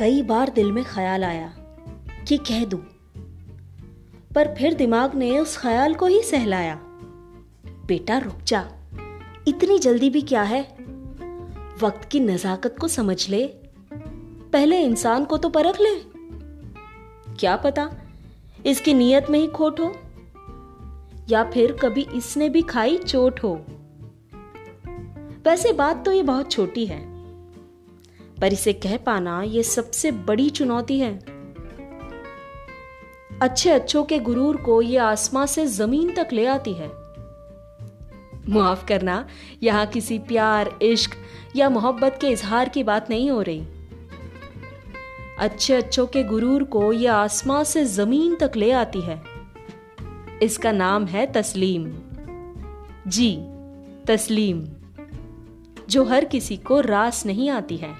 कई बार दिल में ख्याल आया कि कह दूं, पर फिर दिमाग ने उस ख्याल को ही सहलाया। बेटा रुक जा, इतनी जल्दी भी क्या है, वक्त की नजाकत को समझ ले, पहले इंसान को तो परख ले। क्या पता इसकी नीयत में ही खोट हो, या फिर कभी इसने भी खाई चोट हो। वैसे बात तो ये बहुत छोटी है, पर इसे कह पाना ये सबसे बड़ी चुनौती है। अच्छे अच्छों के गुरूर को ये आसमां से जमीन तक ले आती है। माफ करना, यहां किसी प्यार, इश्क या मोहब्बत के इजहार की बात नहीं हो रही। अच्छे अच्छों के गुरूर को ये आसमां से जमीन तक ले आती है। इसका नाम है तस्लीम। जी, तस्लीम, जो हर किसी को रास नहीं आती है।